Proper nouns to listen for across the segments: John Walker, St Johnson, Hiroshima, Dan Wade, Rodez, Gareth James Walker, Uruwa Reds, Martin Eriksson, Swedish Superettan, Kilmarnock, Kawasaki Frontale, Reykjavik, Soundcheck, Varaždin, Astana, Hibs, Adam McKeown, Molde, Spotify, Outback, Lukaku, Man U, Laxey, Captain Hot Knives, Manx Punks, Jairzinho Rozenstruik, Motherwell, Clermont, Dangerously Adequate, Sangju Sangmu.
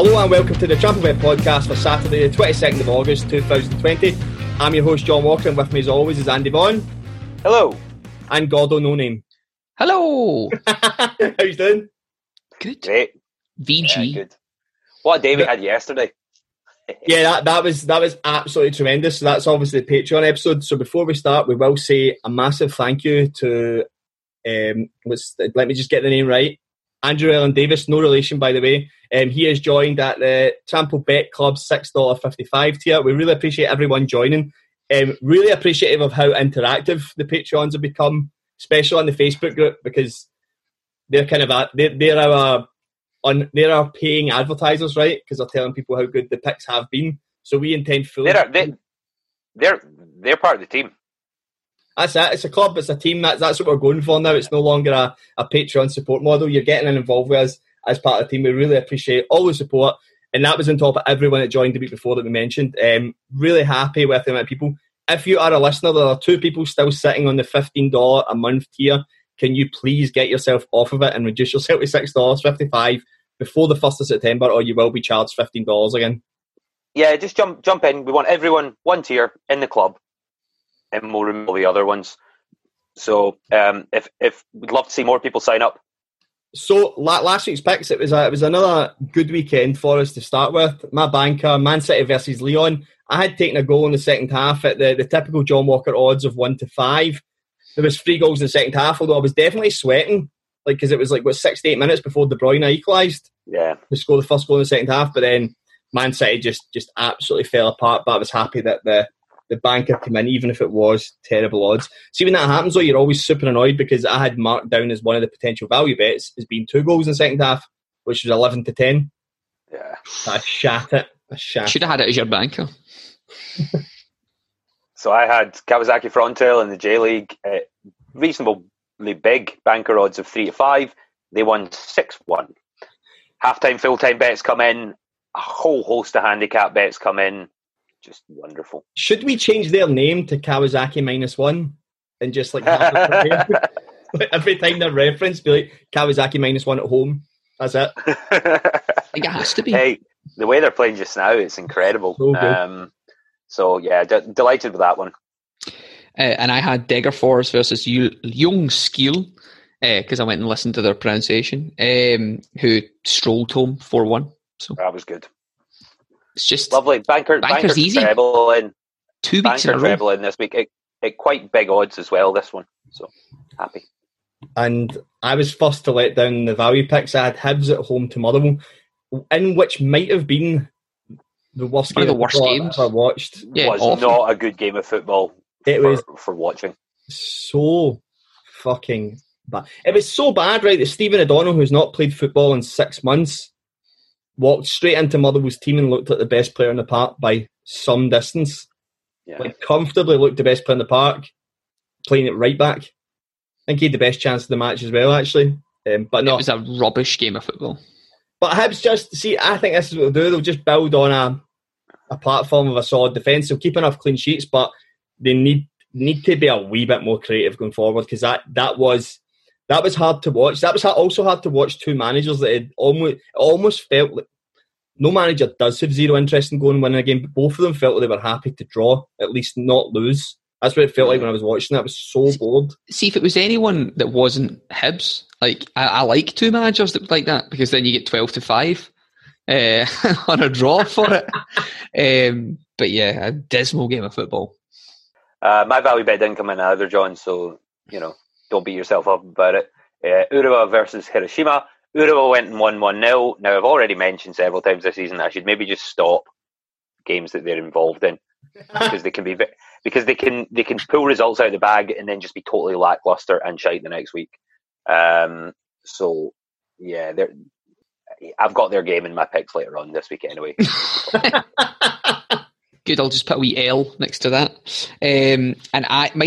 Hello and welcome to the Trampled Bet podcast for Saturday the 22nd of August 2020. I'm your host John Walker and with me as always is Andy Vaughan. Hello. And Gordo No Name. Hello. How you doing? Good. Great. VG. Yeah, good. What a day we had yesterday. Yeah, that was absolutely tremendous. So that's obviously the Patreon episode. So before we start, we will say a massive thank you to, let me just get the name right, Andrew Ellen Davis, no relation by the way. He has joined at the Trampled Bet Club's $6.55 tier. We really appreciate everyone joining. Really appreciative of how interactive the Patreons have become, especially on the Facebook group, because they're kind of they're our paying advertisers, right? Because they're telling people how good the picks have been. So we intend fully. They're part of the team. That's it. It's a club. It's a team. That's what we're going for now. It's no longer a Patreon support model. You're getting involved with us as part of the team. We really appreciate all the support. And that was on top of everyone that joined the week before that we mentioned. Really happy with the amount of people. If you are a listener, there are two people still sitting on the $15 a month tier. Can you please get yourself off of it and reduce yourself to $6.55 before the 1st of September or you will be charged $15 again? Yeah, just jump in. We want everyone one tier in the club and we'll remove the other ones. So if we'd love to see more people sign up. So last week's picks, it was another good weekend for us to start with. My banker, Man City versus Lyon. I had taken a goal in the second half at the typical John Walker odds of 1-5. There was 3 goals in the second half, although I was definitely sweating because it was 6 to 8 minutes before De Bruyne equalised. Yeah, to score the first goal in the second half, but then Man City just absolutely fell apart. But I was happy that the banker came in, even if it was terrible odds. See, when that happens, though, you're always super annoyed because I had marked down as one of the potential value bets as being 2 goals in the second half, which was 11-10. Yeah, I shat it. Should have had it as your banker. So I had Kawasaki Frontale in the J League, reasonably big banker odds of 3-5. They won 6-1. Halftime, full-time bets come in. A whole host of handicap bets come in. Just wonderful. Should we change their name to Kawasaki -1 and just have the every time they're referenced, be Kawasaki -1 at home? That's it. I think it has to be. Hey, the way they're playing just now, it's incredible. So good. Delighted with that one. And I had Degerfors versus Ljungskile because I went and listened to their pronunciation, who strolled home 4-1. So that was good. It's just lovely. Banker's easy. Treble in 2 weeks in a row. Banker treble in this week. It quite big odds as well, this one. So happy. And I was first to let down the value picks. I had Hibs at home to Motherwell, in which might have been the worst game I watched. Yeah, it was awful. Not a good game of football. It was for watching. So fucking bad. It was so bad, right, that Stephen O'Donnell, who's not played football in 6 months, walked straight into Motherwell's team and looked at the best player in the park by some distance. Yeah. Comfortably looked the best player in the park, playing it right back. I think he had the best chance of the match as well, actually. But no, it was a rubbish game of football. But Hibs I think this is what they'll do. They'll just build on a platform of a solid defence. They'll keep enough clean sheets, but they need to be a wee bit more creative going forward because that was hard to watch. That was also hard to watch two managers that had almost felt like no manager does have zero interest in going and winning a game, but both of them felt like they were happy to draw, at least not lose. That's what it felt like when I was watching that. I was so bored. See, if it was anyone that wasn't Hibs, I like two managers that like that because then you get 12-5 on a draw for it. But yeah, a dismal game of football. My value bet didn't come in either, John, so, don't beat yourself up about it. Urawa versus Hiroshima. Urawa went and won 1-0. Now, I've already mentioned several times this season that I should maybe just stop games that they're involved in because they can be because they can pull results out of the bag and then just be totally lackluster and shite the next week. So yeah, I've got their game in my picks later on this week anyway. Good, I'll just put a wee L next to that. Mine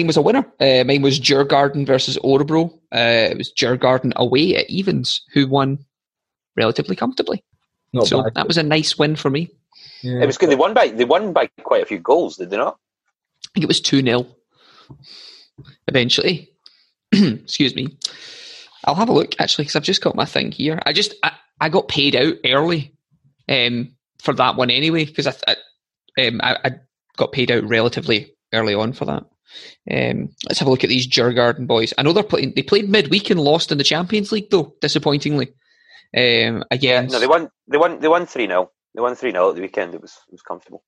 was a winner. Mine was Jurgarden versus Orebro. It was Jurgarden away at evens, who won relatively comfortably. Not bad. That was a nice win for me. Yeah. It was good. They won by quite a few goals, did they not? I think it was 2-0 eventually. Excuse me. I'll have a look, actually, because I've just got my thing here. I got paid out early for that one anyway, because I got paid out relatively early on for that. Let's have a look at these Jurgarden boys. I know they played midweek and lost in the Champions League, though, disappointingly. Against... Yeah, no, they won 3-0. They won 3-0 at the weekend. It was comfortable.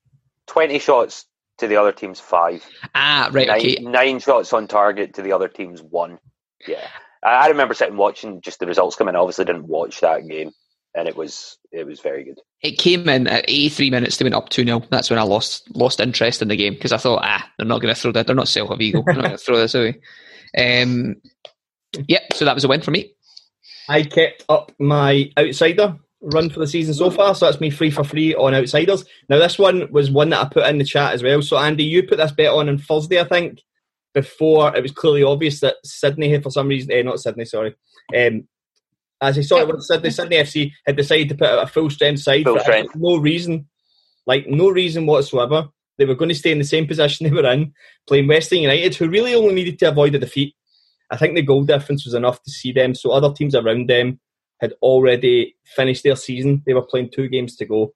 20 shots to the other team's 5. Ah, right, okay. 9 shots on target to the other team's 1. Yeah. I remember sitting watching just the results come in. I obviously didn't watch that game, and it was very good. It came in at 83 minutes. They went up 2-0. That's when I lost interest in the game because I thought, they're not going to throw that. They're not self-eagle. They're not going to throw this away. Yeah, so that was a win for me. I kept up my outsider run for the season so far, so that's me 3 for 3 on outsiders. Now, this one was one that I put in the chat as well. So, Andy, you put this bet on Thursday, I think, before it was clearly obvious that Sydney here for some reason, as I saw it with Sydney FC had decided to put out a full-strength side for no reason, whatsoever. They were going to stay in the same position they were in, playing Western United, who really only needed to avoid a defeat. I think the goal difference was enough to see them, so other teams around them had already finished their season. They were playing 2 games to go.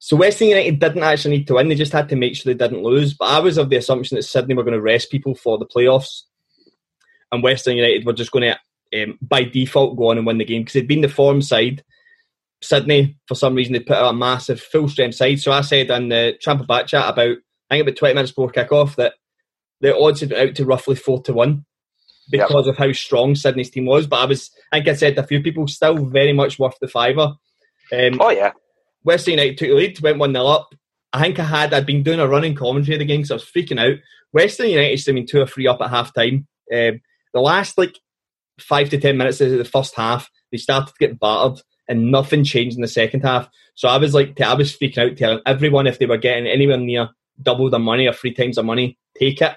So Western United didn't actually need to win. They just had to make sure they didn't lose. But I was of the assumption that Sydney were going to rest people for the playoffs and Western United were just going to, by default, go on and win the game because they'd been the form side. Sydney, for some reason, they'd put out a massive full-strength side. So I said on the Trampled Bet chat about 20 minutes before kick-off that the odds had out to roughly 4-1 because of how strong Sydney's team was. But I said to a few people, still very much worth the fiver. Western United took the lead, went 1-0 up. I think I'd been doing a running commentary of the game because I was freaking out. Western United seeming 2 or 3 up at half-time. The last 5 to 10 minutes of the first half, they started to get battered and nothing changed in the second half. So I was freaking out, telling everyone if they were getting anywhere near double their money or 3 times their money, take it.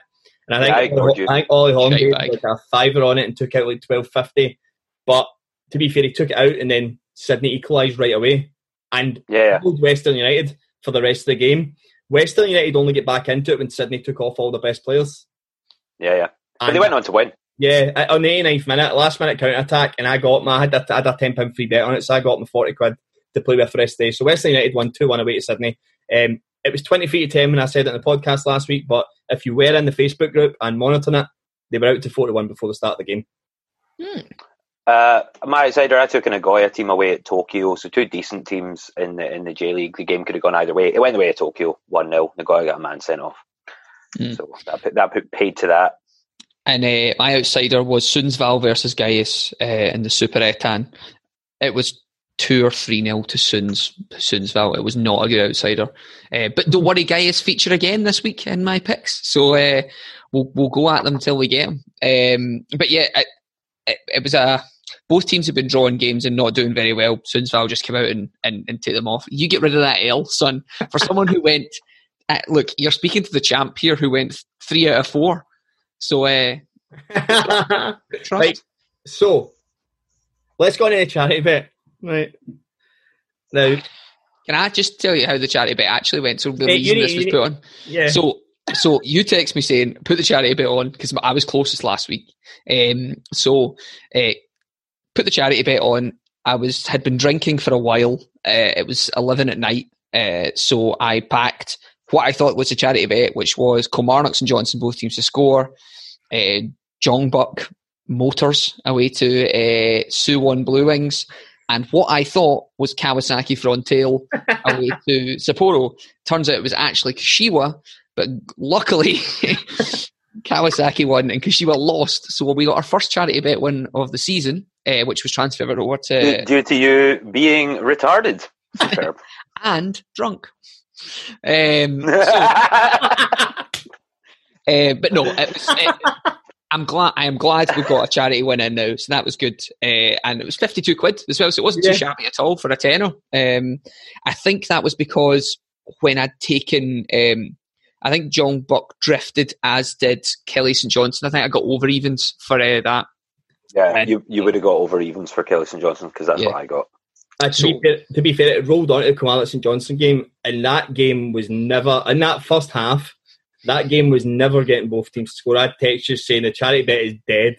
And I think Ollie Holm gave a fiver on it and took out £12.50. But to be fair, he took it out and then Sydney equalised right away. And Western United for the rest of the game. Western United only get back into it when Sydney took off all the best players. But they went on to win. Yeah, on the 89th minute, last minute counter attack, and I had a £10 free bet on it, so I got my £40 to play with for the rest of the day. So Western United won 2-1 away to Sydney. It was 23-10 when I said it in the podcast last week, but if you were in the Facebook group and monitoring it, they were out to 4-1 before the start of the game. My outsider, I took a Nagoya team away at Tokyo, so 2 decent teams in the J League. The game could have gone either way. It went away at Tokyo, 1-0. Nagoya got a man sent off, so that put paid to that. And my outsider was Sundsvall versus GAIS in the Super Etan. It was 2 or 3-0 to Sundsvall. It was not a good outsider, but don't worry, GAIS feature again this week in my picks, so we'll go at them until we get them. But yeah, it was a. Both teams have been drawing games and not doing very well. Sundsvall just come out and take them off. You get rid of that L, son. For someone who went... look, you're speaking to the champ here who went 3 out of 4. So, trust. Right. So, let's go on to the charity bet. Right. Now... Can I just tell you how the charity bet actually went? So, the reason this was put on. Yeah. So you text me saying, put the charity bet on, because I was closest last week. Put the charity bet on. I had been drinking for a while. It was 11 at night, so I packed what I thought was a charity bet, which was Kilmarnock and Johnson, both teams to score, Jeonbuk Motors away to Suwon Blue Wings, and what I thought was Kawasaki Frontale away to Sapporo. Turns out it was actually Kashiwa, but luckily Kawasaki won and Kashiwa lost, so we got our first charity bet win of the season. Which was transferred over to... Due to you being retarded. Superb. And drunk. But no, it was, I am glad we got a charity win in now, so that was good. And it was £52 as well, so it wasn't too shabby at all for a tenner. I think that was because when I'd taken, I think Jeonbuk drifted, as did Kelly St Johnson. I think I got over evens for that. Yeah, you would have got over evens for Kelly St Johnson, because that's what I got. To be fair, it rolled on to the Kilmarnock St Johnson game, and that game was never, in that first half, that game was never getting both teams to score. I text you saying the charity bet is dead.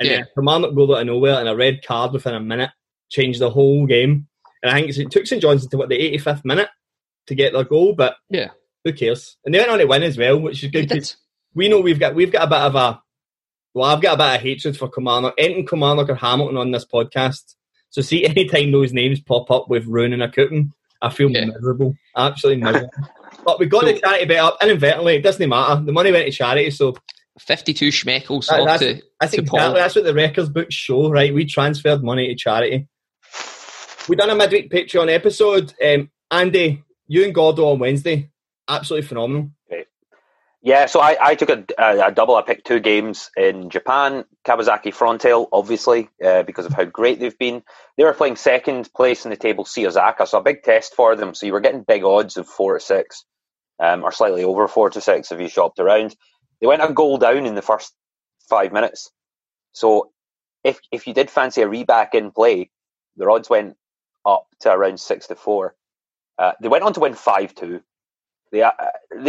And then Kilmarnock goal out of nowhere and a red card within a minute changed the whole game. And I think it took St Johnson to what, the 85th minute to get their goal, but who cares? And they went on to win as well, which is good because we know we've got a bit of a, well, I've got a bit of hatred for Kilmarnock. Anything Kilmarnock or Hamilton on this podcast. So see, any time those names pop up with Roon and a Cooten, I feel miserable. Absolutely miserable. But we got the charity bet up inadvertently. It doesn't matter. The money went to charity, so... 52 schmeckles to Paul. Exactly, that's what the records books show, right? We transferred money to charity. We done a midweek Patreon episode. Andy, you and Gordo on Wednesday. Absolutely phenomenal. Great. Yeah, so I took a double. I picked two games in Japan. Kawasaki Frontale, obviously, because of how great they've been. They were playing second place in the table, Shiozaka, so a big test for them. So you were getting big odds of 4-6. Or slightly over 4-6 if you shopped around. They went a goal down in the first 5 minutes. So if you did fancy a reback in play, their odds went up to around 6-4. They went on to win 5-2. They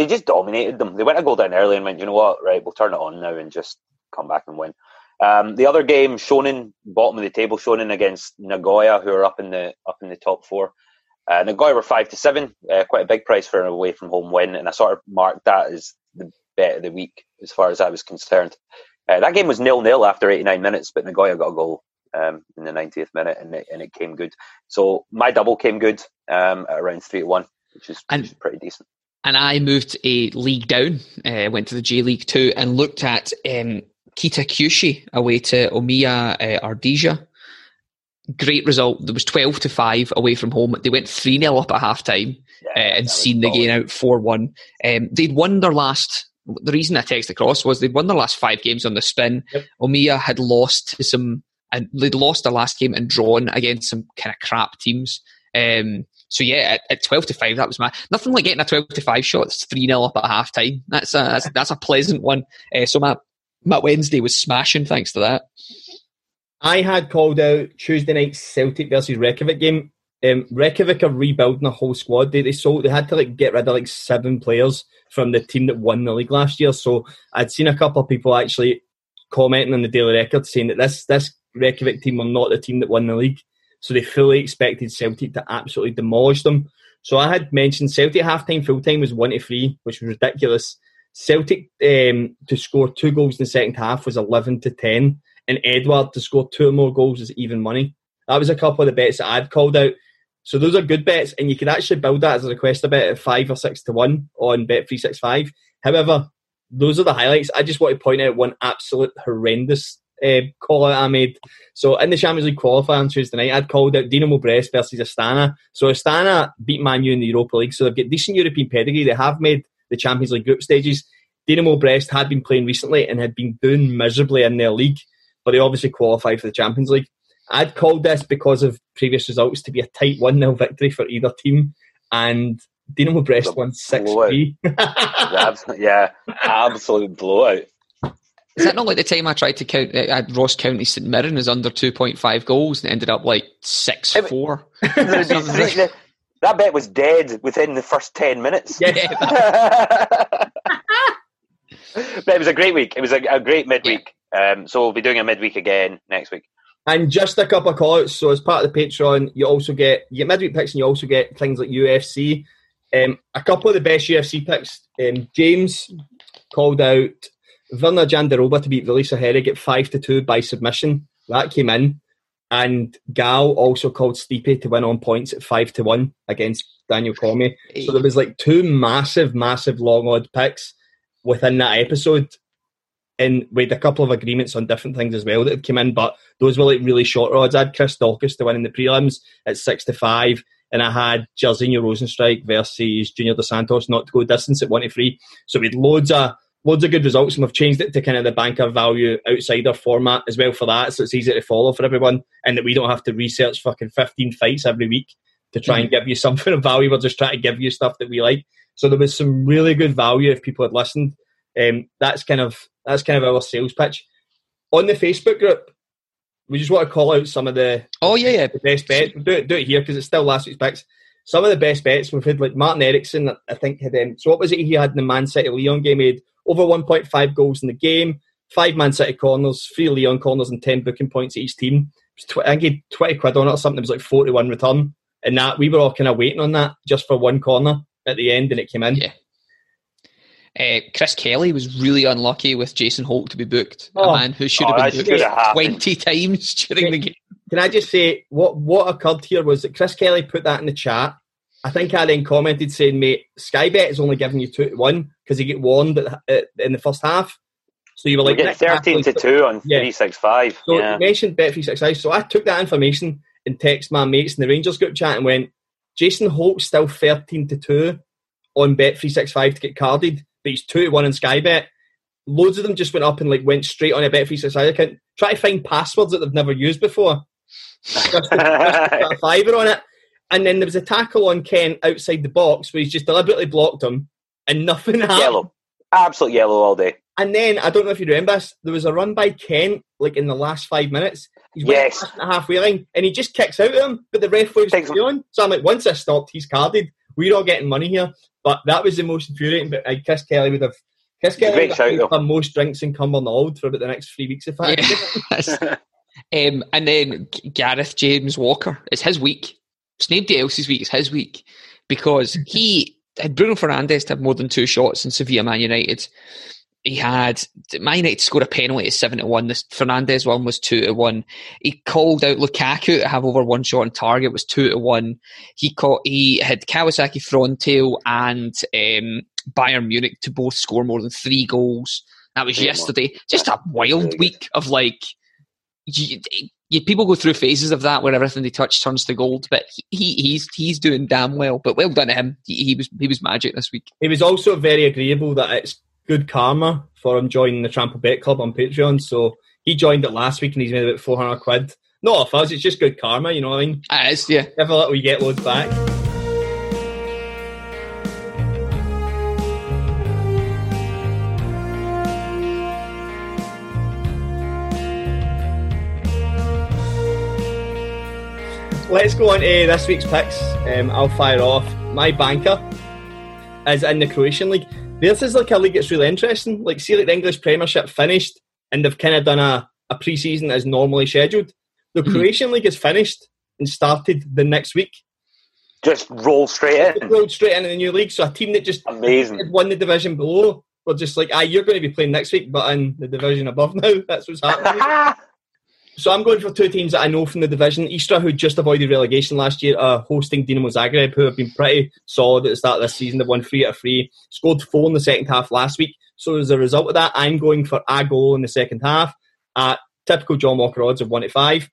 just dominated them. They went a goal down early and went, you know what, right, we'll turn it on now and just come back and win. The other game, Shonan, bottom of the table, Shonan against Nagoya, who are up in the top four. Nagoya were 5-7, quite a big price for an away from home win, and I sort of marked that as the bet of the week as far as I was concerned. That game was 0-0 after 89 minutes, but Nagoya got a goal in the 90th minute, and it came good. So my double came good at around 3-1, which is pretty decent. And I moved a league down, went to the J League 2, and looked at Kitakyushi away to Omiya Ardesia. Great result. There was 12-5 away from home. They went 3-0 up at half-time and seen the game out 4-1. They'd won their last... The reason I texted across was they'd won their last 5 games on the spin. Yep. Omiya had lost to some... and they'd lost their last game and drawn against some kind of crap teams. So yeah, at 12-5, that was my... Nothing like getting a 12-5 shot. It's 3-0 up at half-time. That's a pleasant one. So my Wednesday was smashing thanks to that. I had called out Tuesday night Celtic versus Reykjavik game. Reykjavik are rebuilding a whole squad. They had to get rid of 7 players from the team that won the league last year. So I'd seen a couple of people actually commenting on the Daily Record saying that this Reykjavik team were not the team that won the league. So they fully expected Celtic to absolutely demolish them. So I had mentioned Celtic half-time, full-time was 1-3, which was ridiculous. Celtic to score 2 goals in the second half was 11-10. And Edward to score 2 or more goals is even money. That was a couple of the bets that I'd called out. So those are good bets, and you can actually build that as a request bet at 5 or 6-1 on Bet365. However, those are the highlights. I just want to point out one absolute horrendous call out I made. So in the Champions League qualifier on Tuesday night, I'd called out Dinamo Brest versus Astana. So Astana beat Man U in the Europa League, so they've got decent European pedigree. They have made the Champions League group stages. Dinamo Brest had been playing recently and had been doing miserably in their league, but they obviously qualified for the Champions League. I'd called this, because of previous results, to be a tight 1-0 victory for either team, and Dinamo Brest won 6-3. Yeah, absolute blowout. Is that not like the time I tried to count at Ross County St Mirren as under 2.5 goals and it ended up 6-4? That bet was dead within the first 10 minutes. Yeah. But it was a great week. It was a great midweek. Yeah. So we'll be doing a midweek again next week. And just a couple of callouts. So as part of the Patreon, you get midweek picks, and you also get things like UFC. A couple of the best UFC picks. James called out Virna Jandiroba to beat Velisa Herrig at 5-2 by submission. That came in. And Gal also called Stipe to win on points at 5-1 against Daniel Cormier. So there was 2 massive, massive long odd picks within that episode, and we had a couple of agreements on different things as well that had come in, but those were really short odds. I had Chris Dawkins to win in the prelims at 6-5, and I had Jairzinho Rozenstruik versus Junior Dos Santos not to go distance at 1-3. So we had loads of loads of good results, and we've changed it to kind of the Banker Value Outsider format as well for that, so it's easier to follow for everyone, and that we don't have to research fucking 15 fights every week to try and give you something of value. We're just trying to give you stuff that we like. So there was some really good value if people had listened. That's kind of our sales pitch. On the Facebook group, we just want to call out some of the the best bets. We'll do it here because it's still last week's picks. Some of the best bets we've had, like Martin Eriksson, I think had. So what was it he had in the Man City Lyon game? He had over 1.5 goals in the game, 5 Man City corners, 3 Lyon corners, and 10 booking points each team. I think he had £20 on it or something. It was like 41 return, and that we were all kind of waiting on that just for one corner at the end, and it came in. Yeah. Chris Kelly was really unlucky with Jason Holt to be booked, a man who should have been booked 20 times during the game. Can I just say, what occurred here was that Chris Kelly put that in the chat. I think I then commented saying, mate, Sky Bet is only giving you 2-1 because he get warned in the first half. So you were like... 13-2 on 365. So you mentioned Bet 365. So I took that information and texted my mates in the Rangers group chat and went, Jason Holt's still 13-2 on Bet 365 to get carded, but he's 2-1 on Sky Bet. Loads of them just went up and like went straight on a Bet 365 account. Try to find passwords that they've never used before. Just a fiver on it. And then there was a tackle on Ken outside the box where he's just deliberately blocked him and nothing happened. Yellow. Absolute yellow all day. And then, I don't know if you remember this, there was a run by Ken like in the last 5 minutes. He's past the halfway line and he just kicks out at him, but the ref waves on. So I'm like, once this stopped, he's carded. We're all getting money here. But that was the most infuriating. But Chris Kelly would have done most drinks in Cumbernauld for about the next 3 weeks if I had. And then Gareth James Walker. It's his week. It's nobody else's week. It's his week. Because he had Bruno Fernandes to have more than 2 shots in Sevilla Man United. He had Man United scored a penalty at 7-1. This Fernandes one was 2-1. He called out Lukaku to have over 1 shot on target, was 2-1. He had Kawasaki Frontale and Bayern Munich to both score more than 3 goals. That was yesterday. Just a wild week of like... people go through phases of that where everything they touch turns to gold, but he's doing damn well. But well done to him. He was magic this week. It was also very agreeable that it's good karma for him joining the Trampled Bet Club on Patreon. So he joined it last week and he's made about £400. Not off us, it's just good karma, you know what I mean? It is, yeah. If I let we get loads back. Let's go on to this week's picks. I'll fire off. My banker is in the Croatian League. This is like a league that's really interesting. Like, see, like the English Premiership finished and they've kind of done a pre-season as normally scheduled. The Croatian League is finished and started the next week. Just rolled straight in. Rolled straight into the new league. So a team that just won the division below were just like, you're going to be playing next week, but in the division above now. That's what's happening. So I'm going for 2 teams that I know from the division. Istra, who just avoided relegation last year, are hosting Dinamo Zagreb, who have been pretty solid at the start of this season. They've won 3 out of 3, scored 4 in the second half last week. So as a result of that, I'm going for a goal in the second half at typical John Walker odds of 1-5.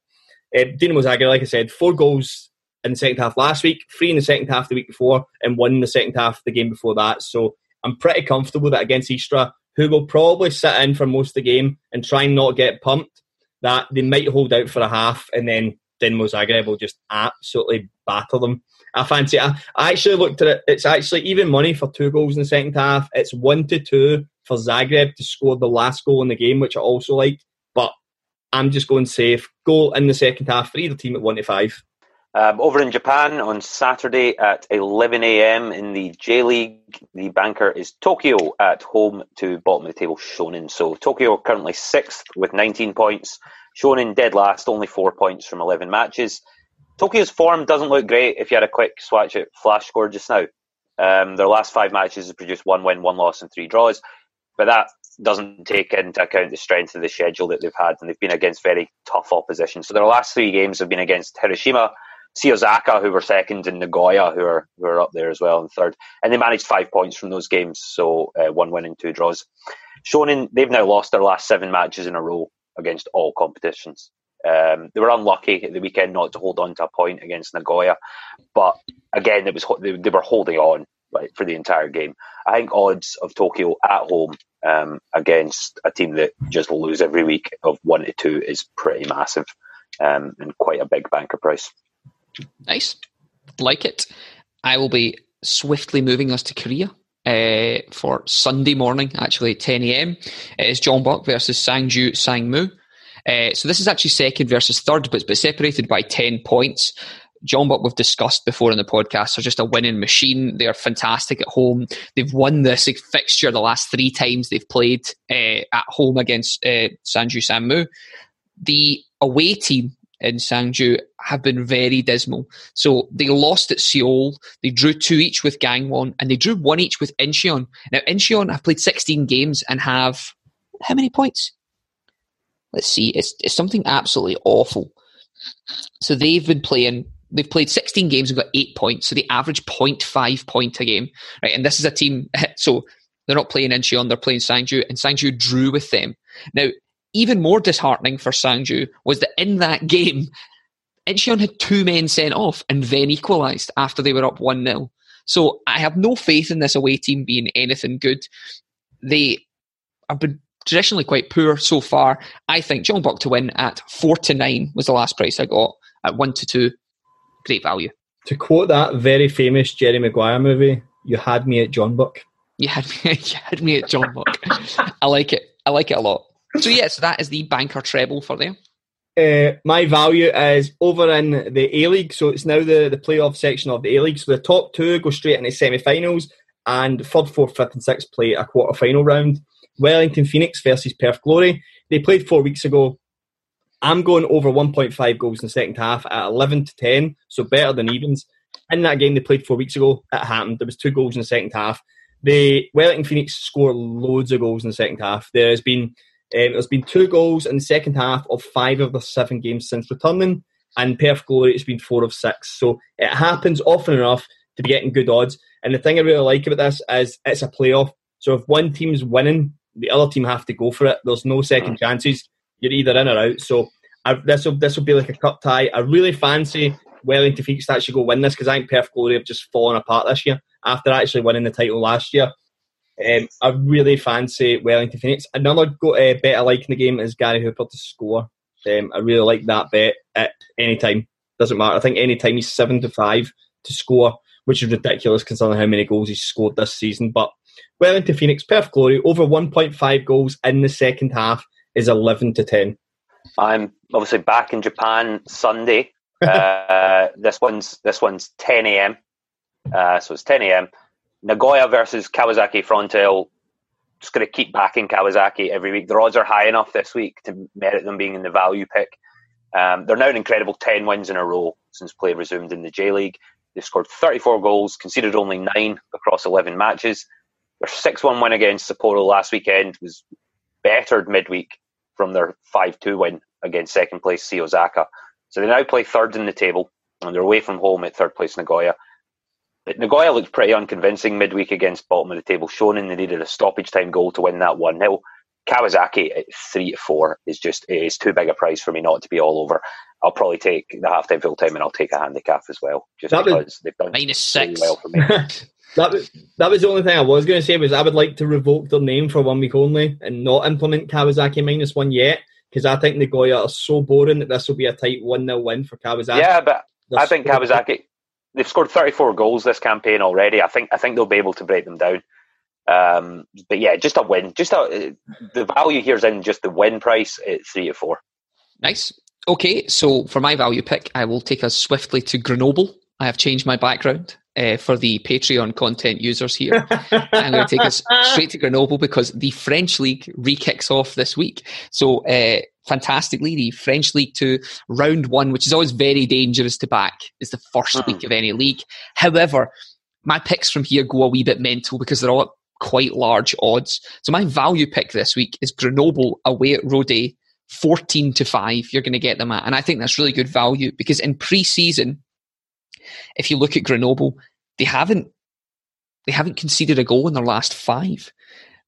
Dinamo Zagreb, like I said, 4 goals in the second half last week, 3 in the second half the week before, and 1 in the second half the game before that. So I'm pretty comfortable that against Istra, who will probably sit in for most of the game and try and not get pumped, that they might hold out for a half and then Dinamo Zagreb will just absolutely batter them. I fancy it. I actually looked at it. It's actually even money for 2 goals in the second half. It's 1-2 for Zagreb to score the last goal in the game, which I also like. But I'm just going safe. Goal in the second half for either team at 1-5. Over in Japan on Saturday at 11 a.m. in the J League, the banker is Tokyo at home to bottom of the table Shonan. So Tokyo are currently 6th with 19 points. Shonan dead last, only 4 points from 11 matches. Tokyo's form doesn't look great if you had a quick swatch at Flash score just now. Their last 5 matches have produced 1 win, 1 loss and 3 draws. But that doesn't take into account the strength of the schedule that they've had, and they've been against very tough opposition. So their last 3 games have been against Hiroshima, Osaka, who were 2nd, and Nagoya, who are up there as well, and 3rd. And they managed 5 points from those games, so 1 win and 2 draws. Shonan, they've now lost their last 7 matches in a row against all competitions. They were unlucky at the weekend not to hold on to a point against Nagoya, but again, they were holding on. like for the entire game. I think odds of Tokyo at home against a team that just lose every week of 1 to 2 is pretty massive, and quite a big banker price. Nice. Like it. I will be swiftly moving us to Korea for Sunday morning, actually 10 a.m. It's Jeonbuk versus Sangju Sangmu. So this is actually second versus third, but it's been separated by 10 points. Jeonbuk, we've discussed before in the podcast, are just a winning machine. They are fantastic at home. They've won this fixture the last 3 times they've played at home against Sangju Sangmu. The away team in Sangju have been very dismal. So they lost at Seoul, they drew 2 each with Gangwon, and they drew 1 each with Incheon. Now, Incheon have played 16 games and have... how many points? Let's see. It's something absolutely awful. So they've played 16 games and got 8 points, so they average 0.5 point a game. Right, and this is a team, so they're not playing Incheon, they're playing Sangju, and Sangju drew with them. Now, even more disheartening for Sangju was that in that game, Incheon had 2 men sent off and then equalised after they were up 1-0. So I have no faith in this away team being anything good. They have been traditionally quite poor so far. I think Jeonbuk to win at 4-9 was the last price I got at 1-2. Great value. To quote that very famous Jerry Maguire movie, you had me at Jeonbuk. You had me at Jeonbuk. I like it. I like it a lot. So yes, that is the banker treble for there. My value is over in the A-League, so it's now the playoff section of the A-League. So the top 2 go straight into semi-finals, and 3rd, 4th, 5th and 6th play a quarter-final round. Wellington Phoenix versus Perth Glory. They played 4 weeks ago. I'm going over 1.5 goals in the second half at 11-10, so better than evens. In that game they played 4 weeks ago, it happened. There was 2 goals in the second half. Wellington Phoenix scored loads of goals in the second half. There's been 2 goals in the second half of 5 of the 7 games since returning, and Perth Glory it's been 4 of 6. So it happens often enough to be getting good odds. And the thing I really like about this is it's a playoff. So if one team's winning, the other team have to go for it. There's no second chances. You're either in or out. So this will be like a cup tie. I really fancy Wellington Phoenix to actually go win this, because I think Perth Glory have just fallen apart this year after actually winning the title last year. I really fancy Wellington Phoenix. Another bet I like in the game is Gary Hooper to score. I really like that bet at any time. Doesn't matter. I think any time he's 7-5 to score, which is ridiculous considering how many goals he's scored this season. But Wellington Phoenix, Perth Glory, over 1.5 goals in the second half is 11-10. I'm obviously back in Japan Sunday. This one's 10 a.m. So it's 10 a.m. Nagoya versus Kawasaki Frontale. Just going to keep backing Kawasaki every week. Their odds are high enough this week to merit them being in the value pick. They're now an incredible 10 wins in a row since play resumed in the J-League. They've scored 34 goals, conceded only 9 across 11 matches. Their 6-1 win against Sapporo last weekend was bettered midweek from their 5-2 win against second place C. Osaka. So they now play 3rd in the table, and they're away from home at 3rd place Nagoya. But Nagoya looked pretty unconvincing midweek against bottom of the table. Shonan, they needed a stoppage time goal to win that 1-0. Kawasaki at 3-4 is too big a price for me not to be all over. I'll probably take the halftime full time, and I'll take a handicap as well, just that because they've done -6 really well for me. That was the only thing I was going to say, was I would like to revoke their name for 1 week only and not implement Kawasaki -1 yet, because I think Nagoya are so boring that this will be a tight 1-0 win for Kawasaki. Yeah, but I think Kawasaki, they've scored 34 goals this campaign already. I think they'll be able to break them down. But yeah, just a win. The value here is in just the win price at 3-4. Nice. Okay, so for my value pick, I will take us swiftly to Grenoble. I have changed my background for the Patreon content users here. I'm going to take us straight to Grenoble because the French League re-kicks off this week. So fantastically, the French League 2 round 1, which is always very dangerous to back, is the first week of any league. However, my picks from here go a wee bit mental because they're all at quite large odds. So my value pick this week is Grenoble away at Rodez, 14-5 you're going to get them at. And I think that's really good value because in pre-season, if you look at Grenoble, they haven't conceded a goal in their last 5.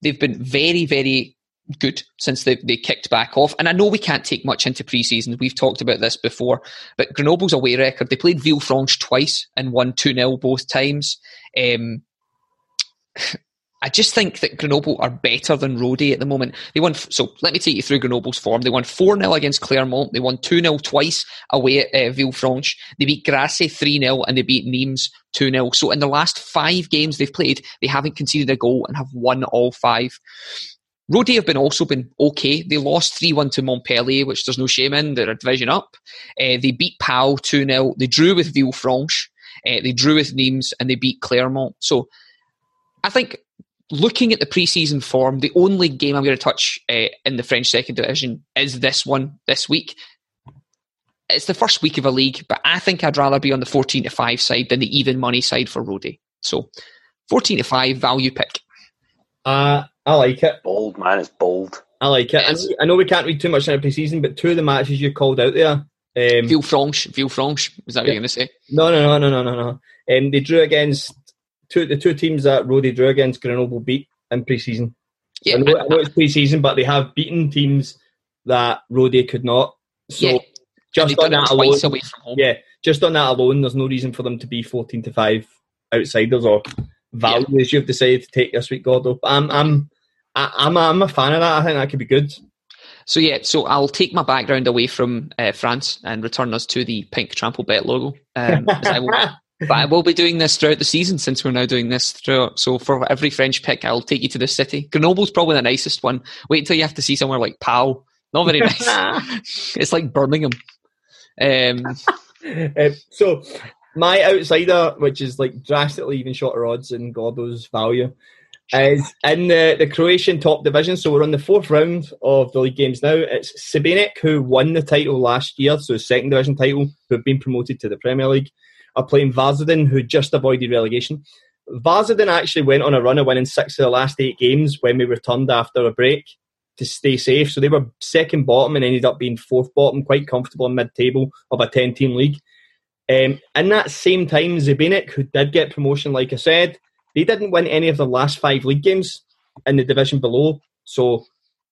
They've been very, very good since they kicked back off. And I know we can't take much into pre-season. We've talked about this before. But Grenoble's away record, they played Villefranche twice and won 2-0 both times. I just think that Grenoble are better than Rodez at the moment. They won. So let me take you through Grenoble's form. They won 4-0 against Clermont. They won 2-0 twice away at Villefranche. They beat Grasse 3-0 and they beat Nîmes 2-0. So in the last 5 games they've played, they haven't conceded a goal and have won all 5. Rodez have also been okay. They lost 3-1 to Montpellier, which there's no shame in. They're a division up. They beat Pau 2-0. They drew with Villefranche. They drew with Nîmes and they beat Clermont. So I think, looking at the pre-season form, the only game I'm going to touch in the French second division is this one this week. It's the first week of a league, but I think I'd rather be on the 14-5 side than the even money side for Rodez. So 14-5 value pick. I like it. Bold, man, it's bold. I like it. I know we can't read too much in the pre-season, but two of the matches you called out there. Villefranche. Is that what you're going to say? No. They drew against... the two teams that Rodez drew against, Grenoble beat in pre-season. Yeah, I know it's pre-season, but they have beaten teams that Rodez could not. So yeah, just on that alone, away from home. Yeah, just on that alone, there's no reason for them to be 14-5 outsiders or values you've decided to take this week, Gordo. I'm a fan of that. I think that could be good. So yeah, so I'll take my background away from France and return us to the pink Trampled Bet logo. As I will. But I will be doing this throughout the season since we're now doing this throughout. So for every French pick, I'll take you to this city. Grenoble's probably the nicest one. Wait until you have to see somewhere like Pau. Not very nice. It's like Birmingham. So my outsider, which is like drastically even shorter odds in Gordo's value, is in the Croatian top division. So we're on the 4th round of the league games now. It's Šibenik, who won the title last year, so second division title, who've been promoted to the Premier League, are playing Varaždin, who just avoided relegation. Varaždin actually went on a run of winning 6 of the last 8 games when we returned after a break to stay safe. So they were second bottom and ended up being 4th bottom, quite comfortable in mid-table of a 10-team league. In that same time, Šibenik, who did get promotion, like I said, they didn't win any of the last 5 league games in the division below. So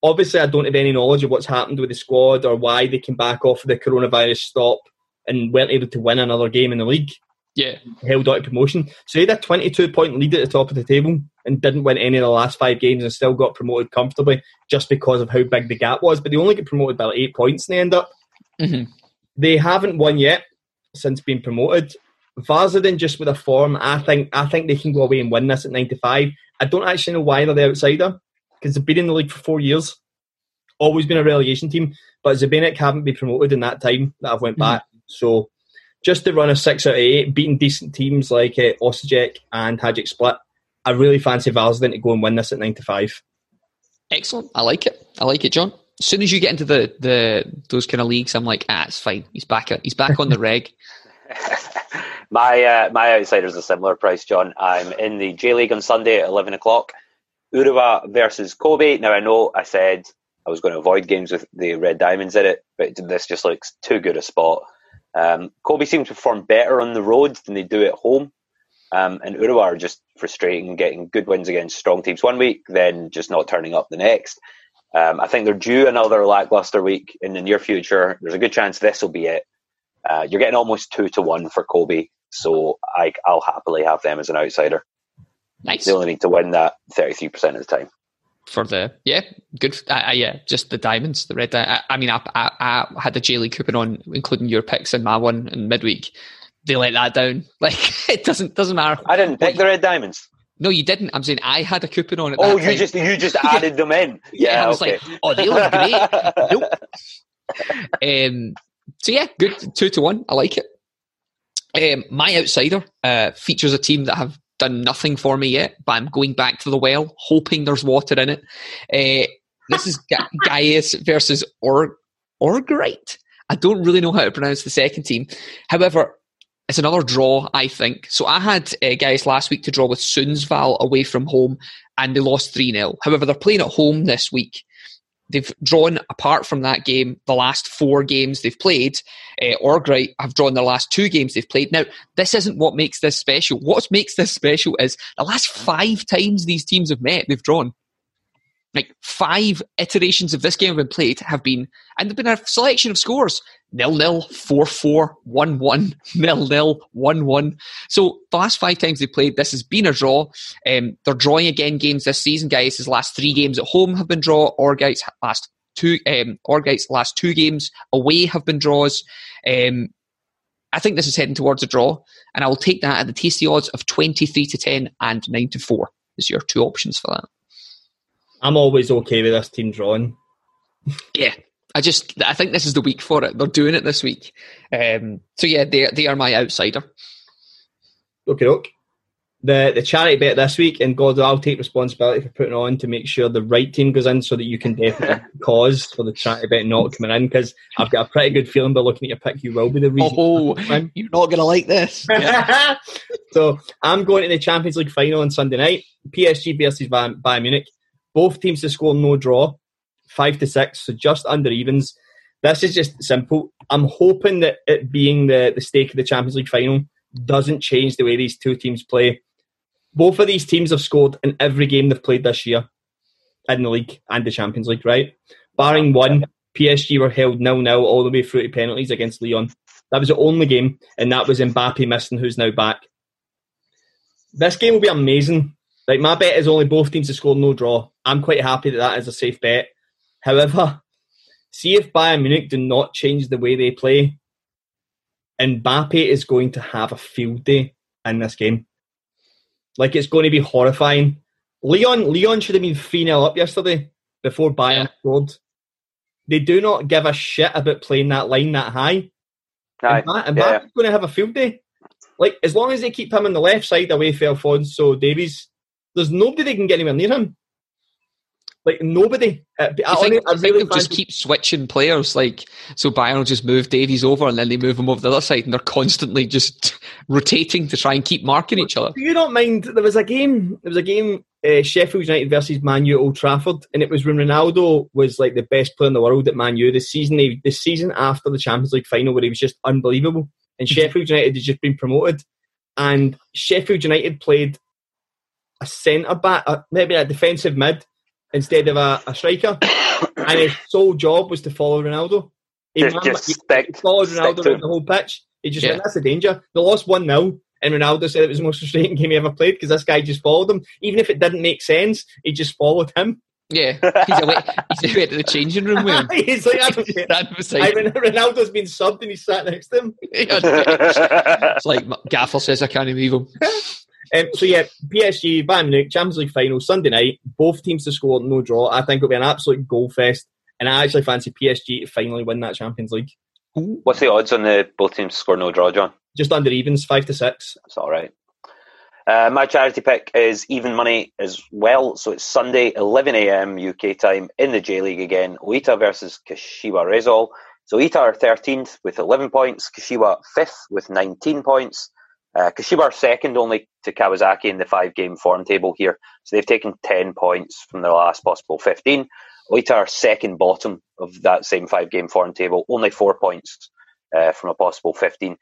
obviously I don't have any knowledge of what's happened with the squad or why they came back off the coronavirus stop and weren't able to win another game in the league. Yeah. Held out of promotion. So they had a 22-point lead at the top of the table and didn't win any of the last 5 games and still got promoted comfortably just because of how big the gap was. But they only got promoted by 8 points in the end up. Mm-hmm. They haven't won yet since being promoted. Varaždin, just with a form, I think they can go away and win this at 95. I don't actually know why they're the outsider because they've been in the league for 4 years. Always been a relegation team. But Šibenik haven't been promoted in that time that I've went back. So just the run of 6 out of 8, beating decent teams like Osijek and Hajduk Split, I really fancy Varaždin to go and win this at 9-5. Excellent. I like it. I like it, John. As soon as you get into those kind of leagues, I'm like, it's fine. He's back on the reg. My outsider's a similar price, John. I'm in the J League on Sunday at 11 o'clock. Urawa versus Kobe. Now, I know I said I was going to avoid games with the Red Diamonds in it, but this just looks too good a spot. Kobe seem to perform better on the road than they do at home, and Urawa are just frustrating, getting good wins against strong teams one week, then just not turning up the next. I think they're due another lackluster week in the near future. There's a good chance this will be it. You're getting almost 2-1 for Kobe, so I'll happily have them as an outsider. Nice. They only need to win that 33% of the time. For the just the diamonds, the red. I had the J League coupon on, including your picks in my one in midweek. They let that down. Like it doesn't matter. I didn't pick the red diamonds. No, you didn't. I'm saying I had a coupon on. You just added them in. Yeah, I was like, they look great. Nope. So yeah, good 2-1. I like it. My outsider features a team that have done nothing for me yet, but I'm going back to the well, hoping there's water in it. This is GAIS versus Orgerite. I don't really know how to pronounce the second team. However, it's another draw, I think. So I had GAIS last week to draw with Sundsvall away from home, and they lost 3-0. However, they're playing at home this week. They've drawn, apart from that game, the last 4 games they've played. Orgerite have drawn their last 2 games they've played. Now, this isn't what makes this special. What makes this special is the last 5 times these teams have met, they've drawn. Like, five iterations of this game have been played, and there've been a selection of scores. 0-0, 4-4, 1-1, 0-0, 1-1. So the last five times they played, this has been a draw. They're drawing again games this season, guys. His last three games at home have been draw. Orgite's last two games away have been draws. I think this is heading towards a draw, and I will take that at the tasty odds of 23-10 and 9-4 is your two options for that. I'm always okay with this team drawing. Yeah. I think this is the week for it. They're doing it this week. They are my outsider. Okie doke. The charity bet this week, and God, I'll take responsibility for putting on to make sure the right team goes in so that you can definitely cause for the charity bet not coming in, because I've got a pretty good feeling by looking at your pick, you will be the reason. Oh, you're not going to like this. Yeah. So I'm going to the Champions League final on Sunday night. PSG versus Bayern Munich. Both teams to score no draw. 5-6, so just under evens. This is just simple. I'm hoping that it being the stake of the Champions League final doesn't change the way these two teams play. Both of these teams have scored in every game they've played this year in the league and the Champions League, right? Barring one, PSG were held 0-0 all the way through to penalties against Lyon. That was the only game, and that was Mbappe missing, who's now back. This game will be amazing. Like, my bet is only both teams to score no draw. I'm quite happy that is a safe bet. However, see if Bayern Munich do not change the way they play, Mbappe is going to have a field day in this game. Like, it's going to be horrifying. Lyon should have been 3-0 up yesterday before Bayern scored. They do not give a shit about playing that line that high. Mbappe's going to have a field day. Like, as long as they keep him on the left side away from Alphonso Davies, there's nobody they can get anywhere near him. Like, nobody. I think they'll just keep switching players. Like, so Bayern will just move Davies over, and then they move him over the other side, and they're constantly just rotating to try and keep marking each other. Do you not mind? There was a game, Sheffield United versus Man U at Old Trafford, and it was when Ronaldo was like the best player in the world at Man U. The season after the Champions League final, where he was just unbelievable, and Sheffield United had just been promoted, and Sheffield United played a centre back, maybe a defensive mid, instead of a striker, and his sole job was to follow Ronaldo. He followed Ronaldo around the whole pitch. He just went, that's the danger. They lost 1-0, and Ronaldo said it was the most frustrating game he ever played because this guy just followed him. Even if it didn't make sense, he just followed him. Yeah, he's away to the changing room with him. He's like, I don't care. Ronaldo's been subbed and he's sat next to him. It's like Gaffer says, I can't leave him. PSG, Bayern Munich, Champions League final, Sunday night. Both teams to score, no draw. I think it'll be an absolute goal fest, and I actually fancy PSG to finally win that Champions League. What's the odds on the both teams to score, no draw, John? Just under evens, 5-6. That's all right. My charity pick is even money as well. So it's Sunday, 11 a.m. UK time in the J League again. Oita versus Kashiwa Reysol. So Oita are 13th with 11 points. Kashiwa 5th with 19 points. Kashiwa are second only to Kawasaki in the 5-game form table here. So they've taken 10 points from their last possible 15. Oita are second bottom of that same 5-game form table, only 4 points from a possible 15.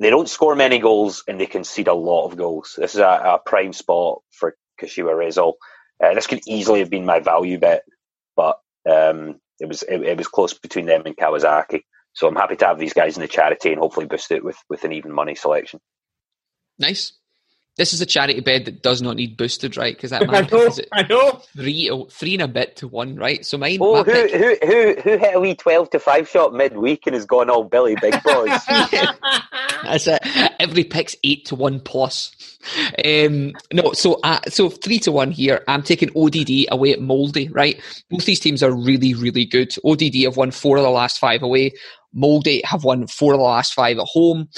They don't score many goals and they concede a lot of goals. This is a prime spot for Kashiwa Reysol. This could easily have been my value bet, but it was close between them and Kawasaki. So I'm happy to have these guys in the charity and hopefully boost it with an even money selection. Nice. This is a charity bet that does not need boosted, right? Because that man is three and a bit to one, right? So mine. Oh, who hit a wee 12-5 shot midweek and has gone all Billy Big Boys? That's it. Every pick's 8-1 plus. So 3-1 here. I'm taking ODD away at Molde, right? Both these teams are really, really good. ODD have won 4 of the last 5 away. Molde have won 4 of the last 5 at home.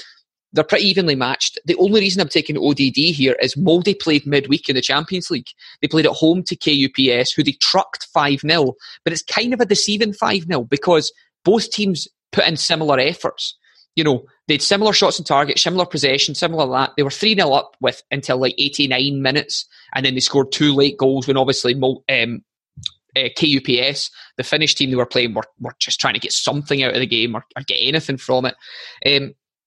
They're pretty evenly matched. The only reason I'm taking ODD here is Molde played midweek in the Champions League. They played at home to KUPS, who they trucked 5-0. But it's kind of a deceiving 5-0 because both teams put in similar efforts. You know, they had similar shots on target, similar possession, similar that. They were 3-0 up with until like 89 minutes, and then they scored 2 late goals when obviously KUPS, the Finnish team they were playing, were just trying to get something out of the game or get anything from it.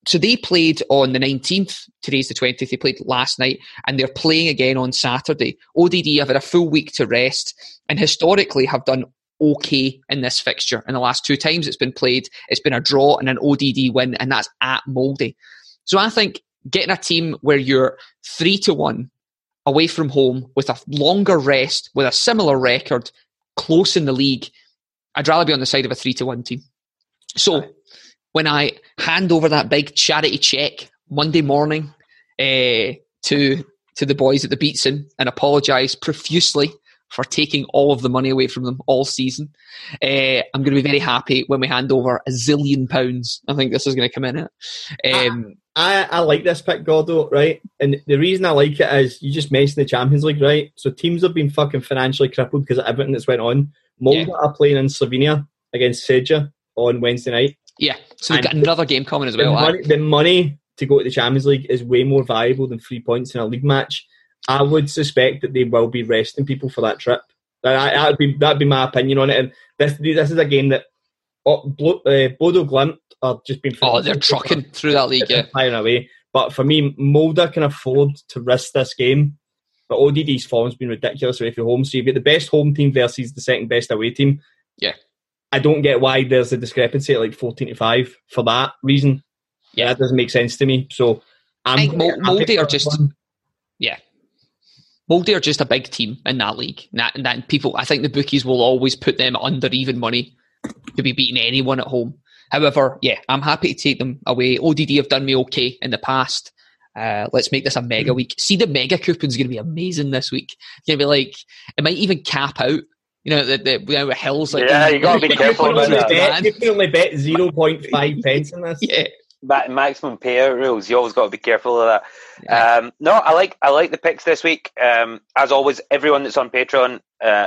So they played on the 19th, today's the 20th, they played last night, and they're playing again on Saturday. ODD have had a full week to rest, and historically have done okay in this fixture. In the last two times it's been played, it's been a draw and an ODD win, and that's at Mouldy. So I think getting a team where you're 3-1 away from home with a longer rest, with a similar record, close in the league, I'd rather be on the side of a 3-1 team. So when I hand over that big charity cheque Monday morning to the boys at the Beatson and apologise profusely for taking all of the money away from them all season, I'm going to be very happy when we hand over £1 zillion. I think this is going to come in at it. I like this pick, Gordo, right? And the reason I like it is you just mentioned the Champions League, right? So teams have been fucking financially crippled because of everything that's went on. Molde are playing in Slovenia against Serbia on Wednesday night. Yeah, so they've got another game coming as well. The money to go to the Champions League is way more valuable than 3 points in a league match. I would suspect that they will be resting people for that trip. That'd be my opinion on it. And this is a game that Bodo Glimt are just being... Oh, they're trucking through that league, yeah. Firing away. But for me, Molde can afford to risk this game. But ODD's form's been ridiculous away from home. So you've got the best home team versus the second best away team. Yeah. I don't get why there's a discrepancy at like 14-5 for that reason. Yeah, that doesn't make sense to me. So I think Molde are just... Yeah. Molde are just a big team in that league. And people, I think the bookies will always put them under even money to be beating anyone at home. However, yeah, I'm happy to take them away. ODD have done me okay in the past. Let's make this a mega week. See, the mega coupon's going to be amazing this week. It's going to be like, it might even cap out. You know, the Hill's like... Yeah, you got to be careful about that. You can only bet 0.5 pence in this. Yeah. Maximum payout rules. You always got to be careful of that. Yeah. I like the picks this week. As always, everyone that's on Patreon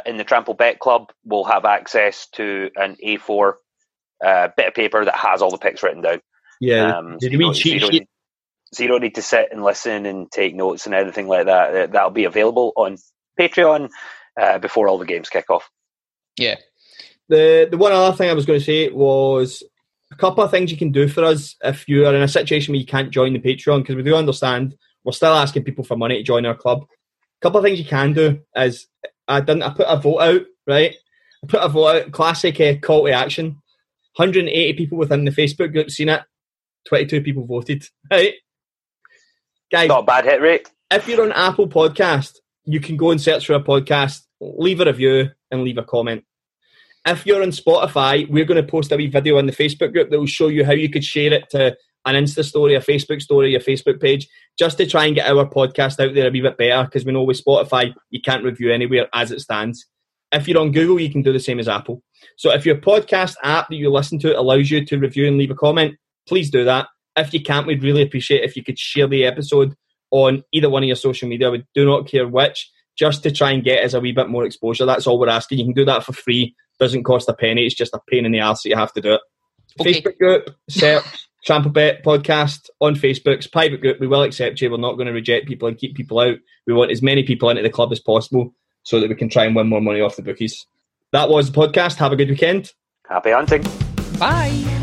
in the Trampled Bet Club will have access to an A4 bit of paper that has all the picks written down. Yeah, so you don't need to sit and listen and take notes and everything like that. That'll be available on Patreon before all the games kick off. Yeah. The one other thing I was going to say was a couple of things you can do for us if you are in a situation where you can't join the Patreon, because we do understand we're still asking people for money to join our club. A couple of things you can do is I put a vote out, right? I put a vote out, classic call to action. 180 people within the Facebook group seen it. 22 people voted, right? Guys, not a bad hit rate. If you're on Apple Podcast, you can go and search for a podcast, leave a review and leave a comment. If you're on Spotify, we're going to post a wee video on the Facebook group that will show you how you could share it to an Insta story, a Facebook page, just to try and get our podcast out there a wee bit better, because we know with Spotify, you can't review anywhere as it stands. If you're on Google, you can do the same as Apple. So if your podcast app that you listen to allows you to review and leave a comment, please do that. If you can't, we'd really appreciate it if you could share the episode on either one of your social media. We do not care which, just to try and get us a wee bit more exposure. That's all we're asking. You can do that for free. Doesn't cost a penny. It's just a pain in the arse that you have to do it. Okay. Facebook group, search Trample Bet Podcast on Facebook's private group. We will accept you. We're not going to reject people and keep people out. We want as many people into the club as possible so that we can try and win more money off the bookies. That was the podcast. Have a good weekend. Happy hunting. Bye.